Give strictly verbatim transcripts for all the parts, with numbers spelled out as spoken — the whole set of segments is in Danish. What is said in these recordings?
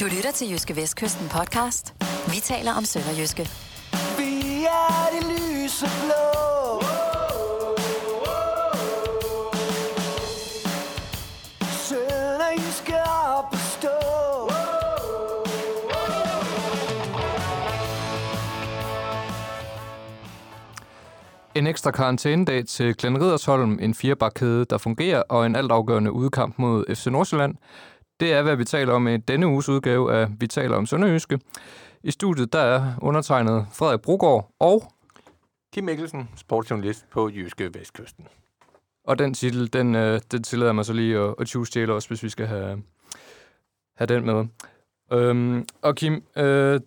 Du lytter til Jyske Vestkysten podcast. Vi taler om Sønderjyske. Vi er det lyseblå. Sønderjyske op at stå. En ekstra karantænedag til Glenn Riddersholm, en firebakkæde, der fungerer, og en altafgørende udekamp mod F C Nordsjælland. Det er, hvad vi taler om i denne uges udgave af Vi taler om Sønderjyske. I studiet der er undertegnet Frederik Brogaard og Kim Mikkelsen, sportsjournalist på Jyske Vestkysten. Og den titel, den, den tillader mig så lige at, at tjuvstjæle også, hvis vi skal have, have den med. Øhm, og Kim, øh,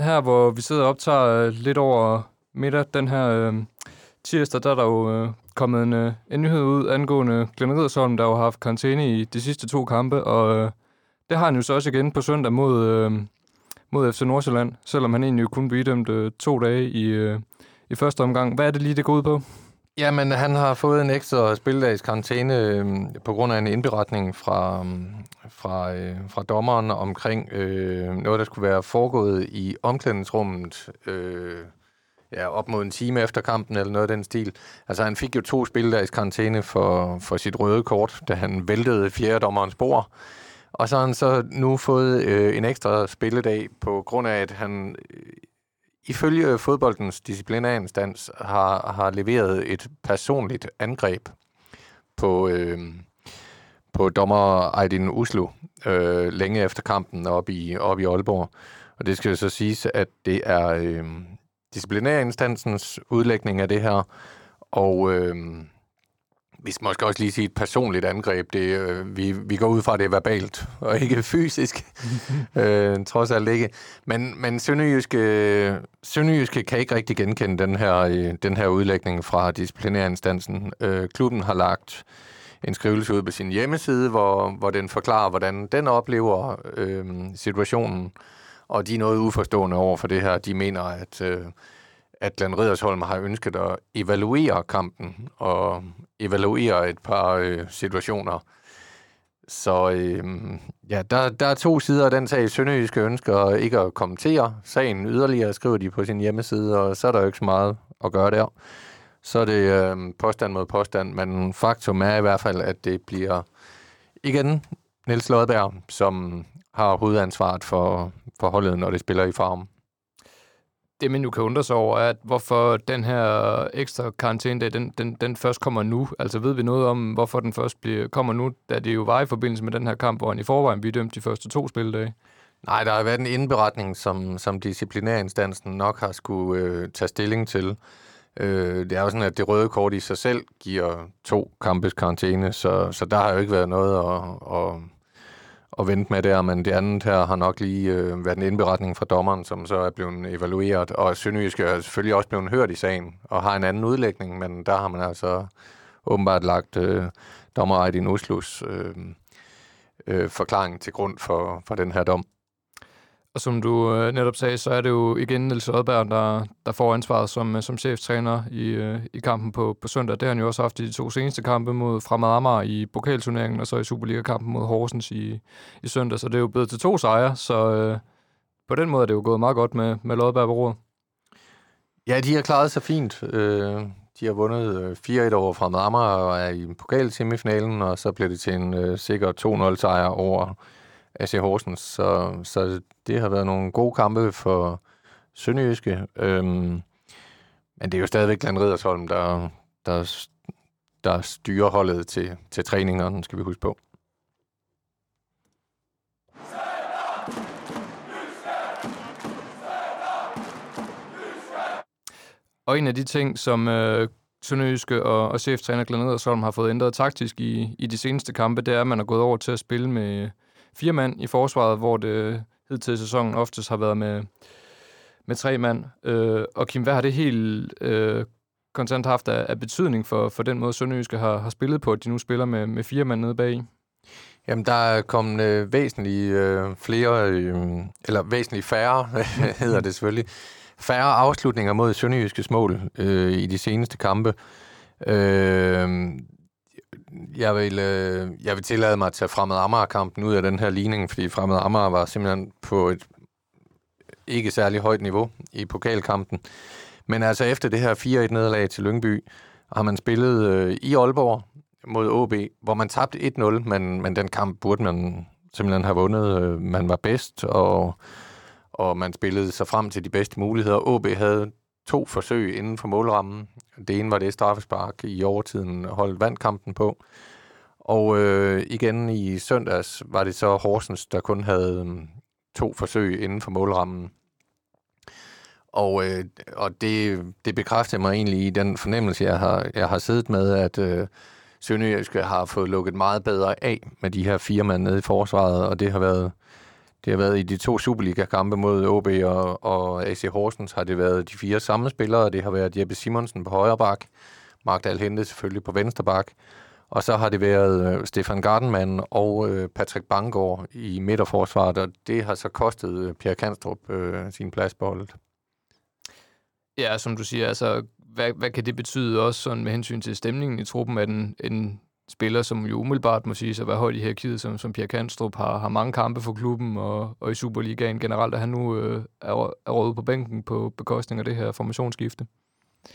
her hvor vi sidder og optager øh, lidt over middag den her øh, tirsdag, der er der jo øh, kommet en, øh, en nyhed ud angående Glenn Riddersholm, der jo har haft karantæne i de sidste to kampe, og øh, det har han jo så også igen på søndag mod, øh, mod F C Nordsjælland, selvom han egentlig jo kun blev idømt øh, to dage i, øh, i første omgang. Hvad er det lige, det går ud på? Jamen, han har fået en ekstra spilledags karantæne øh, på grund af en indberetning fra, fra, øh, fra dommeren omkring øh, noget, der skulle være foregået i omklædningsrummet, øh, ja, op mod en time efter kampen eller noget af den stil. Altså, han fik jo to spilledags karantæne for, for sit røde kort, da han væltede fjerdedommerens bord. Og så har han så nu fået øh, en ekstra spilledag på grund af, at han øh, ifølge fodboldens disciplinærinstans har, har leveret et personligt angreb på, øh, på dommer Ejdin Uslu øh, længe efter kampen oppe i, oppe i Aalborg. Og det skal jo så siges, at det er... Øh, disciplinærinstansens udlægning af det her, og øh, vi skal måske også lige sige et personligt angreb. Det, øh, vi, vi går ud fra, det er verbalt, og ikke fysisk, øh, trods alt ikke. Men, men Sønderjyske, Sønderjyske kan ikke rigtig genkende den her, øh, den her udlægning fra disciplinærinstansen. Øh, klubben har lagt en skrivelse ud på sin hjemmeside, hvor, hvor den forklarer, hvordan den oplever øh, situationen. Og de er noget uforstående over for det her. De mener, at, øh, at Glenn Riddersholm har ønsket at evaluere kampen og evaluere et par øh, situationer. Så øh, ja, der, der er to sider af den sag. Sønderjyske ønsker ikke at kommentere sagen yderligere, skriver de på sin hjemmeside, og så er der jo ikke så meget at gøre der. Så er det øh, påstand mod påstand, men faktum er i hvert fald, at det bliver igen Niels Lodberg, som har hovedansvaret for, for holdet, når det spiller i farm. Det, man jo kan undre sig over, er, at hvorfor den her ekstra karantænedag, den, den, den først kommer nu. Altså ved vi noget om, hvorfor den først bliver, kommer nu, da det jo var i forbindelse med den her kamp, hvor han i forvejen blev dømt de første to spilledage? Nej, der har været en indberetning, som, som disciplinærinstansen nok har skulle øh, tage stilling til. Øh, det er jo sådan, at det røde kort i sig selv giver to kampes karantæne, så, så der har jo ikke været noget at... at og vente med der, men det andet her har nok lige øh, været en indberetning fra dommeren, som så er blevet evalueret, og Sønderjyske er selvfølgelig også blevet hørt i sagen, og har en anden udlægning, men der har man altså åbenbart lagt øh, dommer Ejdin Uslus øh, øh, forklaring til grund for, for den her dom. Og som du øh, netop sagde, så er det jo igen Niels Lodberg, der, der får ansvaret som, som cheftræner i, øh, i kampen på, på søndag. Det har han jo også haft i de to seneste kampe mod Fremad Amager i pokalturneringen, og så i Superliga-kampen mod Horsens i, i søndag. Så det er jo blevet til to sejre, så øh, på den måde er det jo gået meget godt med, med Lodberg på roret. Ja, de har klaret sig fint. Øh, de har vundet fire et over Fremad Amager og er i pokalsemifinalen, og så bliver det til en øh, sikker to nul sejr over A C Horsens, så, så det har været nogle gode kampe for Sønderjyske. Øhm, men det er jo stadigvæk Glenn Riddersholm, der, der, der styrer holdet til, til træningerne, skal vi huske på. Og en af de ting, som øh, Sønderjyske og, og cheftræner Glenn Riddersholm har fået ændret taktisk i, i de seneste kampe, det er, at man er gået over til at spille med fire mand i forsvaret, hvor det hidtil i sæsonen oftest har været med, med tre mand. Øh, og Kim, hvad har det helt øh, konstant haft af, af betydning for, for den måde, Sønderjyske har, har spillet på, at de nu spiller med, med fire mand nede bagi? Jamen, der er kommet øh, væsentligt øh, flere, øh, eller væsentligt færre, hedder det selvfølgelig, færre afslutninger mod Sønderjyskes mål øh, i de seneste kampe. Øh, Jeg vil, øh, jeg vil tillade mig at tage Fremad Amager-kampen ud af den her ligning, fordi Fremad Amager var simpelthen på et ikke særlig højt niveau i pokalkampen. Men altså efter det her fire et-nederlag til Lyngby, har man spillet øh, i Aalborg mod O B, hvor man tabte et nul, men, men den kamp burde man simpelthen have vundet. Man var bedst, og, og man spillede sig frem til de bedste muligheder. O B havde to forsøg inden for målrammen. Det ene var det straffespark i overtiden, holdt vandkampen på. Og øh, igen i søndags var det så Horsens, der kun havde to forsøg inden for målrammen. Og, øh, og det, det bekræfter mig egentlig i den fornemmelse, jeg har, jeg har siddet med, at øh, Sønderjyske har fået lukket meget bedre af med de her fire mand nede i forsvaret, og det har været, det har været i de to Superliga-kampe mod O B og, og A C Horsens, har det været de fire samme spillere. Det har været Jeppe Simonsen på højre bak, Mark Dalhente selvfølgelig på venstre bak, og så har det været øh, Stefan Gartenmann og øh, Patrick Banggaard i midterforsvaret, og det har så kostet øh, Pierre Kanstrup øh, sin plads på holdet. Ja, som du siger, altså, hvad, hvad kan det betyde også sådan med hensyn til stemningen i truppen, at en, en spiller, som jo umiddelbart må sige sig, hvad højt i hierarkiet, som, som Pierre Kanstrup, har, har mange kampe for klubben, og, og i Superligaen generelt, at han nu øh, er, er røget på bænken på bekostning af det her formationsskifte?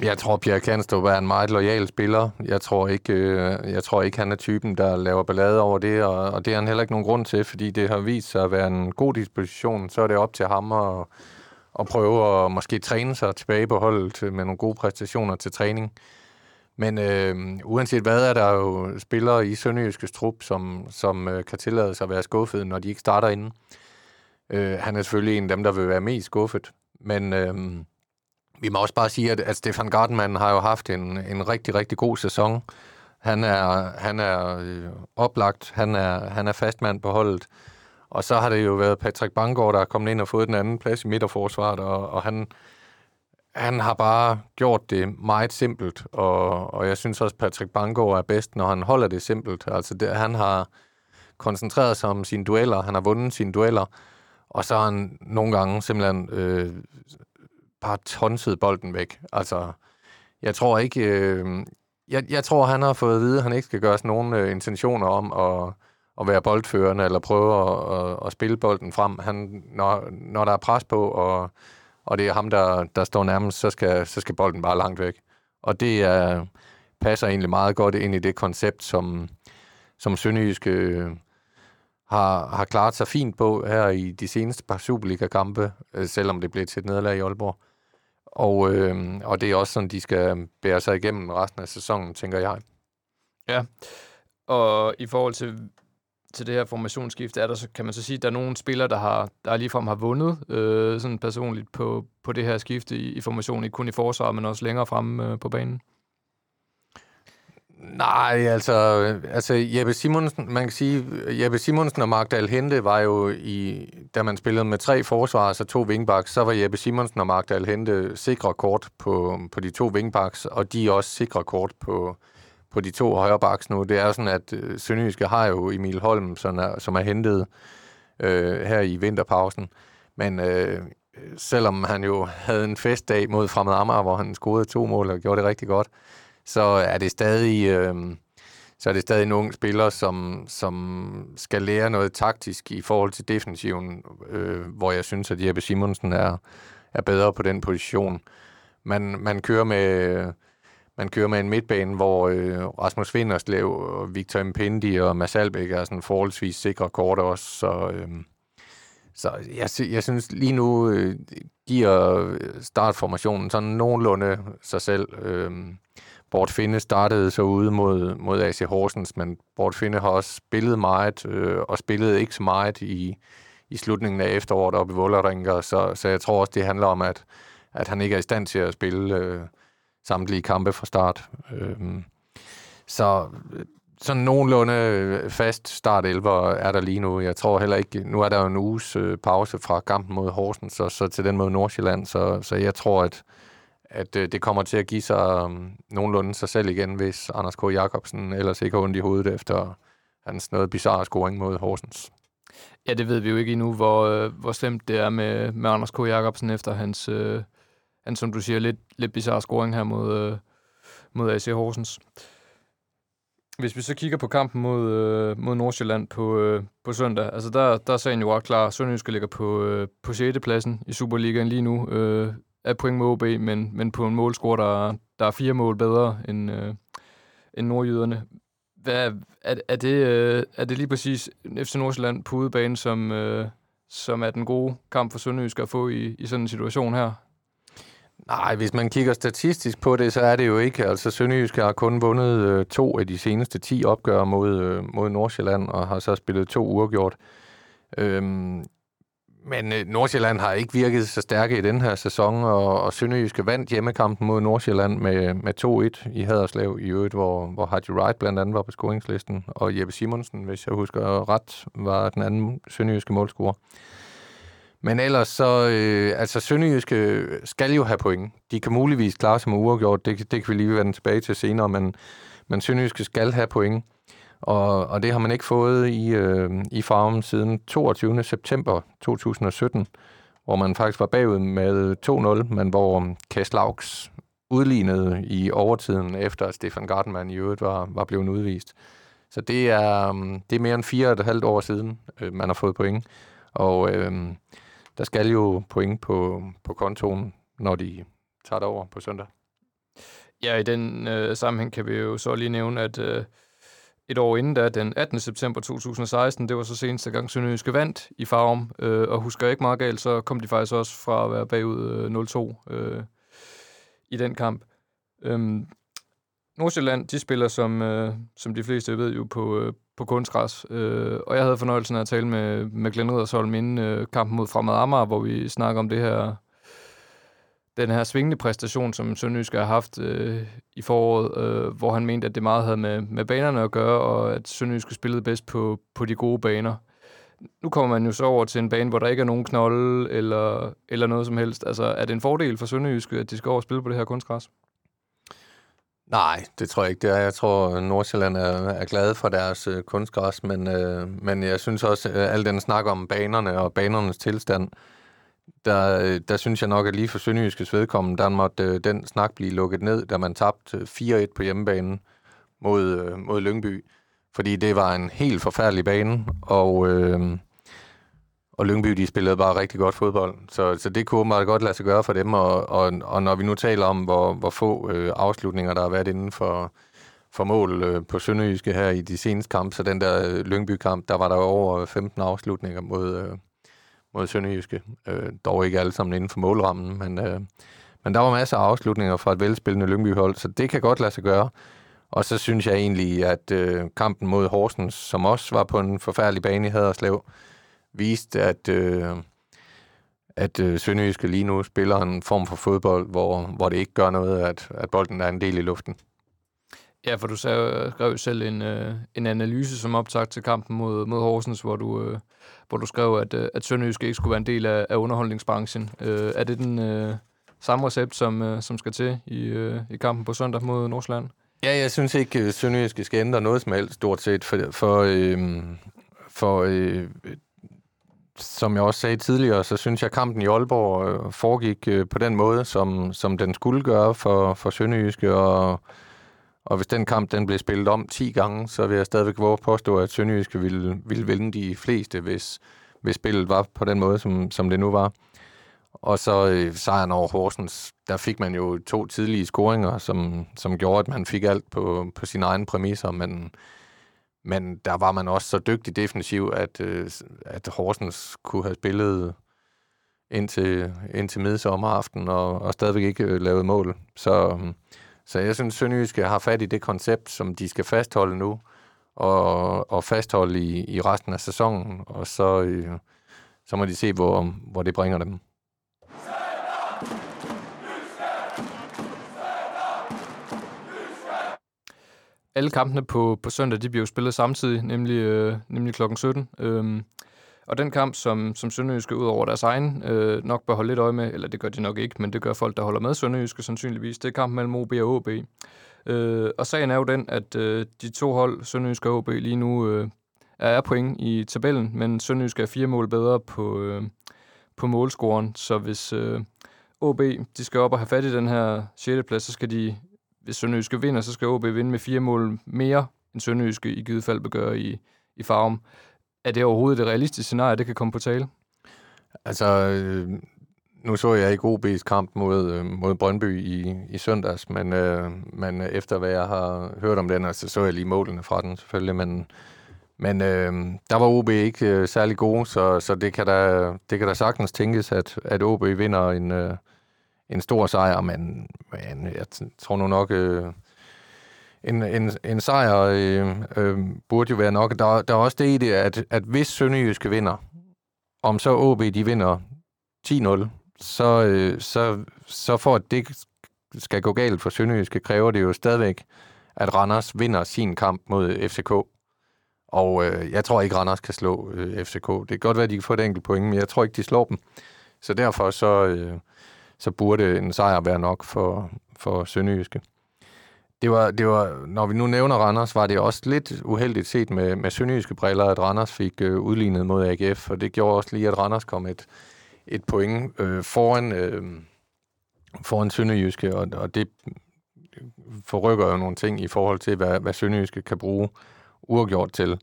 Jeg tror, Pierre Kanstrup er en meget lojal spiller. Jeg tror ikke, øh, jeg tror ikke han er typen, der laver ballade over det, og, og det har han heller ikke nogen grund til, fordi det har vist sig at være en god disposition. Så er det op til ham og og prøve at måske træne sig tilbage på holdet med nogle gode præstationer til træning. Men øh, uanset hvad, er der jo spillere i Sønderjyskes trup, som, som øh, kan tillade sig at være skuffet, når de ikke starter inden. Øh, han er selvfølgelig en af dem, der vil være mest skuffet. Men øh, vi må også bare sige, at, at Stefan Gartenmann har jo haft en, en rigtig, rigtig god sæson. Han er, han er øh, oplagt, han er, han er fastmand på holdet. Og så har det jo været Patrick Banggaard, der er kommet ind og fået den anden plads i midterforsvaret, og, og han, han har bare gjort det meget simpelt, og, og jeg synes også, at Patrick Banggaard er bedst, når han holder det simpelt. Altså, det, han har koncentreret sig om sine dueller, han har vundet sine dueller, og så har han nogle gange simpelthen øh, bare tonset bolden væk. Altså, jeg tror ikke... Øh, jeg, jeg tror, han har fået at vide, at han ikke skal gøre sådan nogle øh, intentioner om at... at være boldførende, eller prøve at, at, at spille bolden frem. Han, når, når der er pres på, og, og det er ham, der, der står nærmest, så skal, så skal bolden bare langt væk. Og det uh, passer egentlig meget godt ind i det koncept, som, som Sønderjyske har, har klaret sig fint på her i de seneste par Superliga-kampe, selvom det blev til et nederlag i Aalborg. Og, øh, og det er også sådan, de skal bære sig igennem resten af sæsonen, tænker jeg. Ja, og i forhold til... til det her formationsskifte, er der, så kan man så sige, at der er nogle spillere, der har der ligefrem har vundet øh, sådan personligt på på det her skifte i, i formationen, ikke kun i forsvaret, men også længere frem øh, på banen. Nej, altså altså Jeppe Simonsen, man kan sige, Jeppe Simonsen og Mark Dalhente var jo i, da man spillede med tre forsvarere og to wingbacks, så var Jeppe Simonsen og Mark Dalhente sikre kort på på de to wingbacks, og de er også sikre kort på på de to højrebacks nu. Det er sådan, at Sønderjyske har jo Emil Holm, som er, som er hentet øh, her i vinterpausen. Men øh, selvom han jo havde en festdag mod Fremad Amager, hvor han scorede to mål og gjorde det rigtig godt, så er det stadig, øh, så er det stadig nogle spillere, som, som skal lære noget taktisk i forhold til defensiven, øh, hvor jeg synes, at Jeppe Simonsen er, er bedre på den position. Man, man kører med... Man kører med en midtbane, hvor øh, Rasmus Vinderslev og Victor Impendi og Mads Albæk er sådan forholdsvis sikre kort også. Så, øh, så jeg, jeg synes lige nu øh, giver startformationen sådan nogenlunde sig selv. Øh, Bort Finde startede så ude mod, mod A C Horsens, men Bort Finde har også spillet meget, øh, og spillede ikke så meget i, i slutningen af efteråret oppe i Vålerenga. Så, så jeg tror også, det handler om, at, at han ikke er i stand til at spille... Øh, samtlige kampe fra start. Så sådan nogenlunde fast startelver er der lige nu. Jeg tror heller ikke, nu er der jo en uges pause fra kampen mod Horsens, og så til den mod Nordsjælland, så, så jeg tror, at, at det kommer til at give sig nogenlunde sig selv igen, hvis Anders K. Jacobsen ellers ikke har ondt i hovedet efter hans noget bizarre scoring mod Horsens. Ja, det ved vi jo ikke endnu, hvor, hvor slemt det er med, med Anders K. Jacobsen efter hans... Han, som du siger, lidt, lidt bizarre scoring her mod, øh, mod A C Horsens. Hvis vi så kigger på kampen mod, øh, mod Nordsjælland på, øh, på søndag, altså der, der er sagen jo ret klar. Sønderjyske ligger på, øh, på sjette pladsen i Superligaen lige nu, øh, af point med O B, men, men på en målscore, der, der er fire mål bedre end, øh, end nordjyderne. Hvad, er, er, det, øh, er det lige præcis F C Nordsjælland på udebane, som, øh, som er den gode kamp for Sønderjyske at få i, i sådan en situation her? Nej, hvis man kigger statistisk på det, så er det jo ikke. Altså, Sønderjyske har kun vundet øh, to af de seneste ti opgør mod, øh, mod Nordsjælland, og har så spillet to uafgjort. Øhm, men øh, Nordsjælland har ikke virket så stærke i den her sæson, og, og Sønderjyske vandt hjemmekampen mod Nordsjælland med, med to-et i Haderslev, i øvrigt, hvor, hvor Hajri Wright blandt andet var på scoringslisten, og Jeppe Simonsen, hvis jeg husker ret, var den anden sønderjyske målscorer. Men ellers så, øh, altså Sønderjyske skal jo have point. De kan muligvis klare sig med uafgjort, det, det kan vi lige vende tilbage til senere, men, men Sønderjyske skal have point. Og, og det har man ikke fået i, øh, i Farmen siden toogtyvende september to tusind og sytten, hvor man faktisk var bagud med to-nul, men hvor Kast Lauks udlignede i overtiden, efter at Stefan Gartenmann i øvrigt var, var blevet udvist. Så det er, det er mere end fire og et halvt år siden, øh, man har fået point. Og øh, der skal jo point på, på kontoen, når de tager det over på søndag. Ja, i den øh, sammenhæng kan vi jo så lige nævne, at øh, et år inden da, den attende september to tusind og seksten, det var så seneste gang Sønderjyske vandt i Farum, øh, og husker jeg ikke meget galt, så kom de faktisk også fra at være bagud øh, nul-to øh, i den kamp. Øhm, Nordsjælland, de spiller, som, øh, som de fleste ved jo, på øh, på kunstgræs, øh, og jeg havde fornøjelsen af at tale med, med Glenn Riddersholm inden øh, kampen mod Fremad Amager, hvor vi snakker om det her, den her svingende præstation, som Sønderjyske har haft øh, i foråret, øh, hvor han mente, at det meget havde med, med banerne at gøre, og at Sønderjyske spillede bedst på, på de gode baner. Nu kommer man jo så over til en bane, hvor der ikke er nogen knolde eller, eller noget som helst. Altså, er det en fordel for Sønderjyske, at de skal over og spille på det her kunstgræs? Nej, det tror jeg ikke. Det er. Jeg tror, Nordsjælland er, er glade for deres øh, kunstgræs, men, øh, men jeg synes også, øh, al den snak om banerne og banernes tilstand, der, øh, der synes jeg nok, at lige for Sønderjyskes vedkommende, der måtte øh, den snak blive lukket ned, da man tabte fire-et på hjemmebanen mod, øh, mod Lyngby, fordi det var en helt forfærdelig bane, og, øh, og Lyngby, de spillede bare rigtig godt fodbold, så, så det kunne åbenbart godt lade sig gøre for dem, og, og, og når vi nu taler om, hvor, hvor få øh, afslutninger, der har været inden for, for mål øh, på Sønderjyske her i de seneste kampe, så den der øh, Lyngby-kamp, der var der over femten afslutninger mod, øh, mod Sønderjyske, øh, dog ikke alle sammen inden for målrammen, men, øh, men der var masser af afslutninger fra et velspillende Lyngby-hold, så det kan godt lade sig gøre. Og så synes jeg egentlig, at øh, kampen mod Horsens, som også var på en forfærdelig bane i Haderslev, viste, at, øh, at øh, Sønderjyske lige nu spiller en form for fodbold, hvor, hvor det ikke gør noget, at, at bolden er en del i luften. Ja, for du sagde, skrev jo selv en, øh, en analyse som optakt til kampen mod, mod Horsens, hvor du, øh, hvor du skrev, at, øh, at Sønderjyske ikke skulle være en del af, af underholdningsbranchen. Øh, er det den øh, samme recept, som, øh, som skal til i, øh, i kampen på søndag mod Nordsjælland? Ja, jeg synes ikke, at Sønderjyske skal ændre noget som helst, stort set, for... for, øh, for øh, som jeg også sagde tidligere, så synes jeg, at kampen i Aalborg foregik på den måde, som, som den skulle gøre for, for Sønderjyske, og, og hvis den kamp den blev spillet om ti gange, så vil jeg stadigvæk våge påstå, at Sønderjyske ville, ville vinde de fleste, hvis, hvis spillet var på den måde, som, som det nu var. Og så sejren over Horsens, der fik man jo to tidlige scoringer, som, som gjorde, at man fik alt på, på sine egne præmisser, men... Men der var man også så dygtig defensiv, at, at Horsens kunne have spillet indtil, indtil midsommeraften og, og stadigvæk ikke lavet mål. Så, så jeg synes, Sønderjyske har fat i det koncept, som de skal fastholde nu og, og fastholde i, i resten af sæsonen. Og så, så må de se, hvor, hvor det bringer dem. Alle kampene på, på søndag, de bliver jo spillet samtidig, nemlig, øh, nemlig klokken sytten. Øhm, og den kamp, som, som Sønderjyske ud over deres egen øh, nok bør holde lidt øje med, eller det gør de nok ikke, men det gør folk, der holder med Sønderjyske sandsynligvis, det er kampen mellem O B og ÅB. Øh, og sagen er jo den, at øh, de to hold, Sønderjyske og ÅB, lige nu øh, er point i tabellen, men Sønderjyske er fire mål bedre på, øh, på målscoren. Så hvis øh, O B de skal op og have fat i den her sjette plads, så skal de... Hvis Sønderjyske vinder, så skal O B vinde med fire mål mere den sønderjyske i givet fald bør gøre i, i Farum. Er det overhovedet det realistiske scenarie, det kan komme på tale? Altså, nu så jeg ikke O B's kamp mod, mod Brøndby i, i søndags, men, men efter hvad jeg har hørt om den, altså, så jeg lige målene fra den selvfølgelig, men, men der var O B ikke særlig gode, så, så det, kan da, det kan da sagtens tænkes, at, at O B vinder en, en stor sejr, men, men jeg tror nu nok... En, en, en sejr øh, øh, burde jo være nok. Der, der er også det i det, at, at hvis Sønderjyske vinder, om så O B de vinder ti nul, så, øh, så, så for at det skal gå galt for Sønderjyske, kræver det jo stadigvæk, at Randers vinder sin kamp mod F C K. Og øh, jeg tror ikke, Randers kan slå øh, F C K. Det kan godt være, at de kan få et enkelt point, men jeg tror ikke, de slår dem. Så derfor så, øh, så burde en sejr være nok for, for Sønderjyske. Det var, det var, når vi nu nævner Randers, var det også lidt uheldigt set med, med sønderjyske briller, at Randers fik øh, udlignet mod A G F, og det gjorde også lige, at Randers kom et, et point øh, foran, øh, foran sønderjyske, og, og det forrykker jo nogle ting i forhold til, hvad, hvad sønderjyske kan bruge uafgjort til.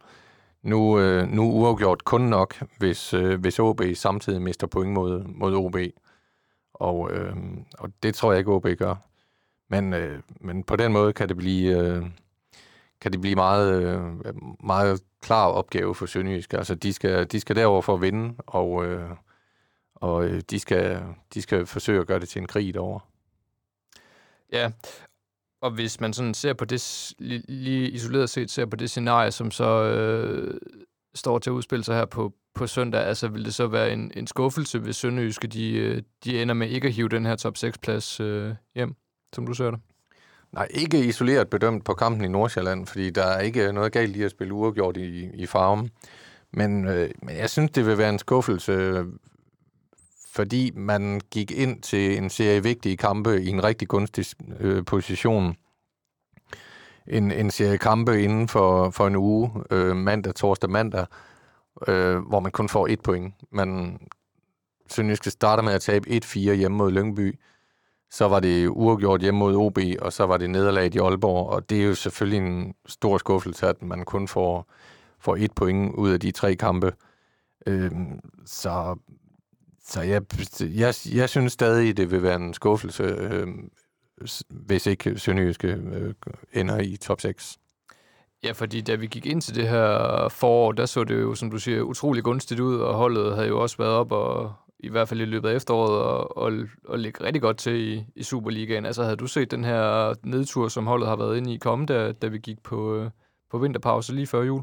Nu, øh, nu uafgjort kun nok, hvis, øh, hvis O B samtidig mister point mod, mod O B, og, øh, og det tror jeg ikke, O B gør. Men, øh, men på den måde kan det blive, øh, kan det blive meget, øh, meget klar opgave for Sønderjysk. Altså, de skal, de skal derover for at vinde, og, øh, og de, skal, de skal forsøge at gøre det til en krig derovre. Ja, og hvis man sådan ser på det, lige isoleret set ser på det scenarie, som så øh, står til at udspille sig her på, på søndag, altså vil det så være en, en skuffelse, hvis Sønderjyske de, de ender med ikke at hive den her top seks plads øh, hjem? Som du ser det? Nej, ikke isoleret bedømt på kampen i Nordsjælland, fordi der er ikke noget galt i at spille uafgjort i, i Farum. Men, øh, men jeg synes, det vil være en skuffelse, fordi man gik ind til en serie vigtige kampe i en rigtig gunstig øh, position. En, en serie kampe inden for, for en uge, øh, mandag, torsdag, mandag, øh, hvor man kun får et point. Man Sønderjyske starter med at tabe et fire hjemme mod Lyngby, så var det uafgjort hjemme mod O B, og så var det nederlaget i Aalborg, og det er jo selvfølgelig en stor skuffelse, at man kun får, får et point ud af de tre kampe. Øhm, så så jeg, jeg, jeg synes stadig, det vil være en skuffelse, øhm, hvis ikke Sønderjyske øh, ender i top seks. Ja, fordi da vi gik ind til det her forår, der så det jo, som du siger, utrolig gunstigt ud, og holdet havde jo også været op og i hvert fald i løbet af efteråret, og, og, og ligge rigtig godt til i, i Superligaen. Altså, havde du set den her nedtur, som holdet har været inde i komme, da, da vi gik på, på vinterpause lige før jul?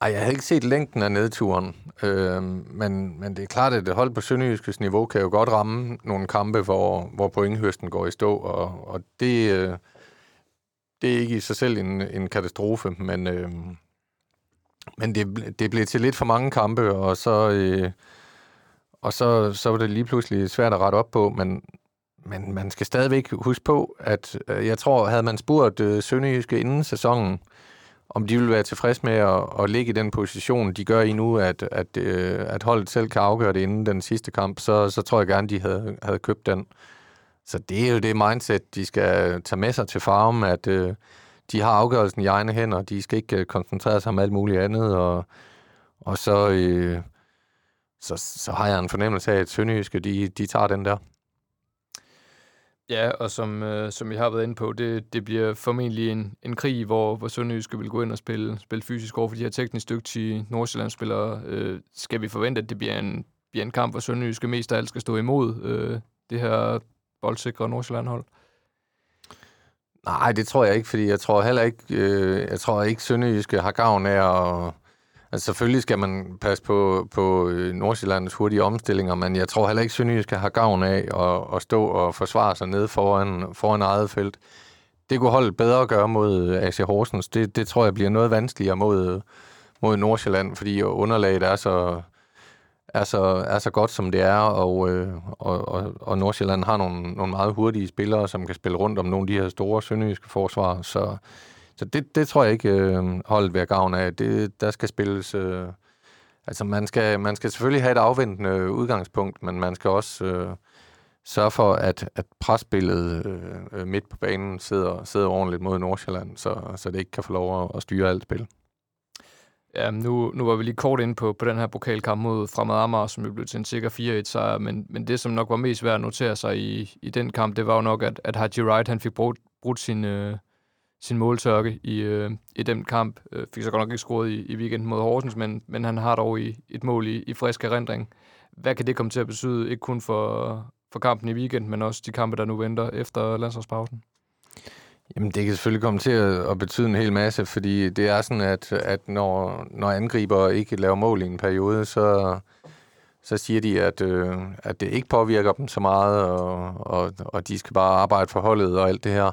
Ej, jeg havde ikke set længden af nedturen, øh, men, men det er klart, at det hold på Sønderjyskes niveau kan jo godt ramme nogle kampe, hvor, hvor pointhøsten går i stå, og, og det, øh, det er ikke i sig selv en, en katastrofe, men, øh, men det, det blev til lidt for mange kampe, og så... Øh, Og så, så var det lige pludselig svært at rette op på, men, men man skal stadigvæk huske på, at øh, jeg tror, havde man spurgt øh, Sønderjyske inden sæsonen, om de ville være tilfredse med at, at ligge i den position, de gør i nu, at, at, øh, at holdet selv kan afgøre det inden den sidste kamp, så, så tror jeg gerne, de havde, havde købt den. Så det er jo det mindset, de skal tage med sig til Farum, at øh, de har afgørelsen i egne hænder, de skal ikke koncentrere sig om alt muligt andet, og, og så... Øh, Så, så har jeg en fornemmelse af, at Sønderjyske, de, de tager den der. Ja, og som, øh, som vi har været inde på, det, det bliver formentlig en, en krig, hvor, hvor Sønderjyske vil gå ind og spille, spille fysisk over for de her teknisk dygtige Nordsjællandsspillere. Øh, skal vi forvente, at det bliver en, bliver en kamp, hvor Sønderjyske mest af alt skal stå imod øh, det her boldsikre Nordsjælland-hold? Nej, det tror jeg ikke, fordi jeg tror heller ikke, øh, jeg tror ikke Sønderjyske har gavn af at... Altså, selvfølgelig skal man passe på, på Nordsjællands hurtige omstillinger, men jeg tror heller ikke, Sønderjysk har gavn af at, at stå og forsvare sig nede foran, foran eget felt. Det kunne holdet bedre at gøre mod A C Horsens. Det, det tror jeg bliver noget vanskeligere mod, mod Nordsjælland, fordi underlaget er så, er, så, er så godt, som det er, og, og, og, og Nordsjælland har nogle, nogle meget hurtige spillere, som kan spille rundt om nogle af de her store sønderjyske forsvar, så... Så det, det tror jeg ikke øh, holdet vil have gavn af. Det, der skal spilles... Øh, altså, man skal, man skal selvfølgelig have et afventende udgangspunkt, men man skal også øh, sørge for, at, at presbilledet øh, midt på banen sidder, sidder ordentligt mod Nordsjælland, så, så det ikke kan få lov at, at styre alt spil. Ja, nu, nu var vi lige kort inde på, på den her pokalkamp mod Fremad Amager, som jo blev til en sikker fire et sejr, men, men det, som nok var mest værd at notere sig i, i den kamp, det var jo nok, at, at Hajri Wright, han fik brudt, brudt sin, øh, sin måltørke i, øh, i den kamp. Øh, fik så godt nok ikke scoret i, i weekenden mod Horsens, men, men han har dog i, et mål i, i frisk erindring. Hvad kan det komme til at betyde, ikke kun for, for kampen i weekenden, men også de kampe, der nu venter efter landsholdspausen? Jamen, det kan selvfølgelig komme til at betyde en hel masse, fordi det er sådan, at, at når, når angriber ikke laver mål i en periode, så, så siger de, at, øh, at det ikke påvirker dem så meget, og, og, og de skal bare arbejde for holdet og alt det her.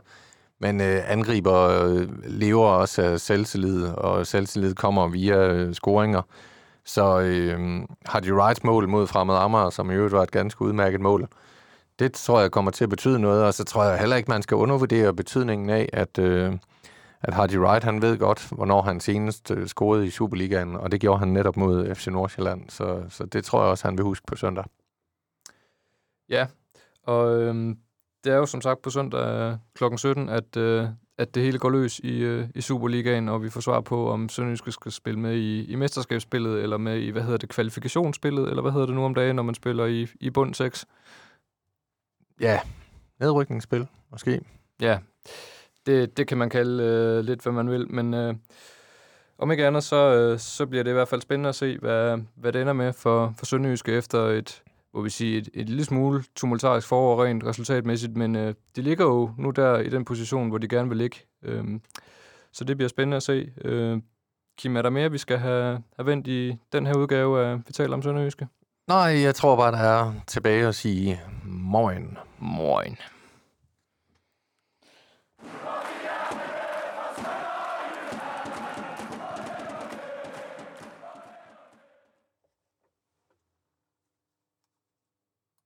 Men øh, angriber lever også af selvtillid, og selvtillid kommer via øh, scoringer. Så øh, har de Wrights mål mod Fremad Amager, som i øvrigt var et ganske udmærket mål, det tror jeg kommer til at betyde noget, og så tror jeg heller ikke, man skal undervurdere betydningen af, at, øh, at Hajri Wright, han ved godt, hvornår han senest øh, scorede i Superligaen, og det gjorde han netop mod F C Nordsjælland, så, så det tror jeg også, han vil huske på søndag. Ja, og øh, det er jo som sagt på søndag klokken sytten, at, øh, at det hele går løs i, øh, i Superligaen, og vi får svar på, om Sønderjyske skal spille med i, i mesterskabsspillet, eller med i, hvad hedder det, kvalifikationsspillet, eller hvad hedder det nu om dagen, når man spiller i, i bund seks? Ja, nedrykningsspil, måske. Ja, det, det kan man kalde øh, lidt, hvad man vil, men øh, om ikke andet, så, øh, så bliver det i hvert fald spændende at se, hvad, hvad det ender med for, for Sønderjyske efter et, hvor vi siger, et, et lille smule tumultarisk forår rent resultatmæssigt, men øh, de ligger jo nu der i den position, hvor de gerne vil ligge, øh, så det bliver spændende at se. Øh, Kim, er der mere, vi skal have, have vendt i den her udgave af Vi taler om Sønderjyske? Nej, jeg tror bare, der er tilbage at sige morgen. Morgen.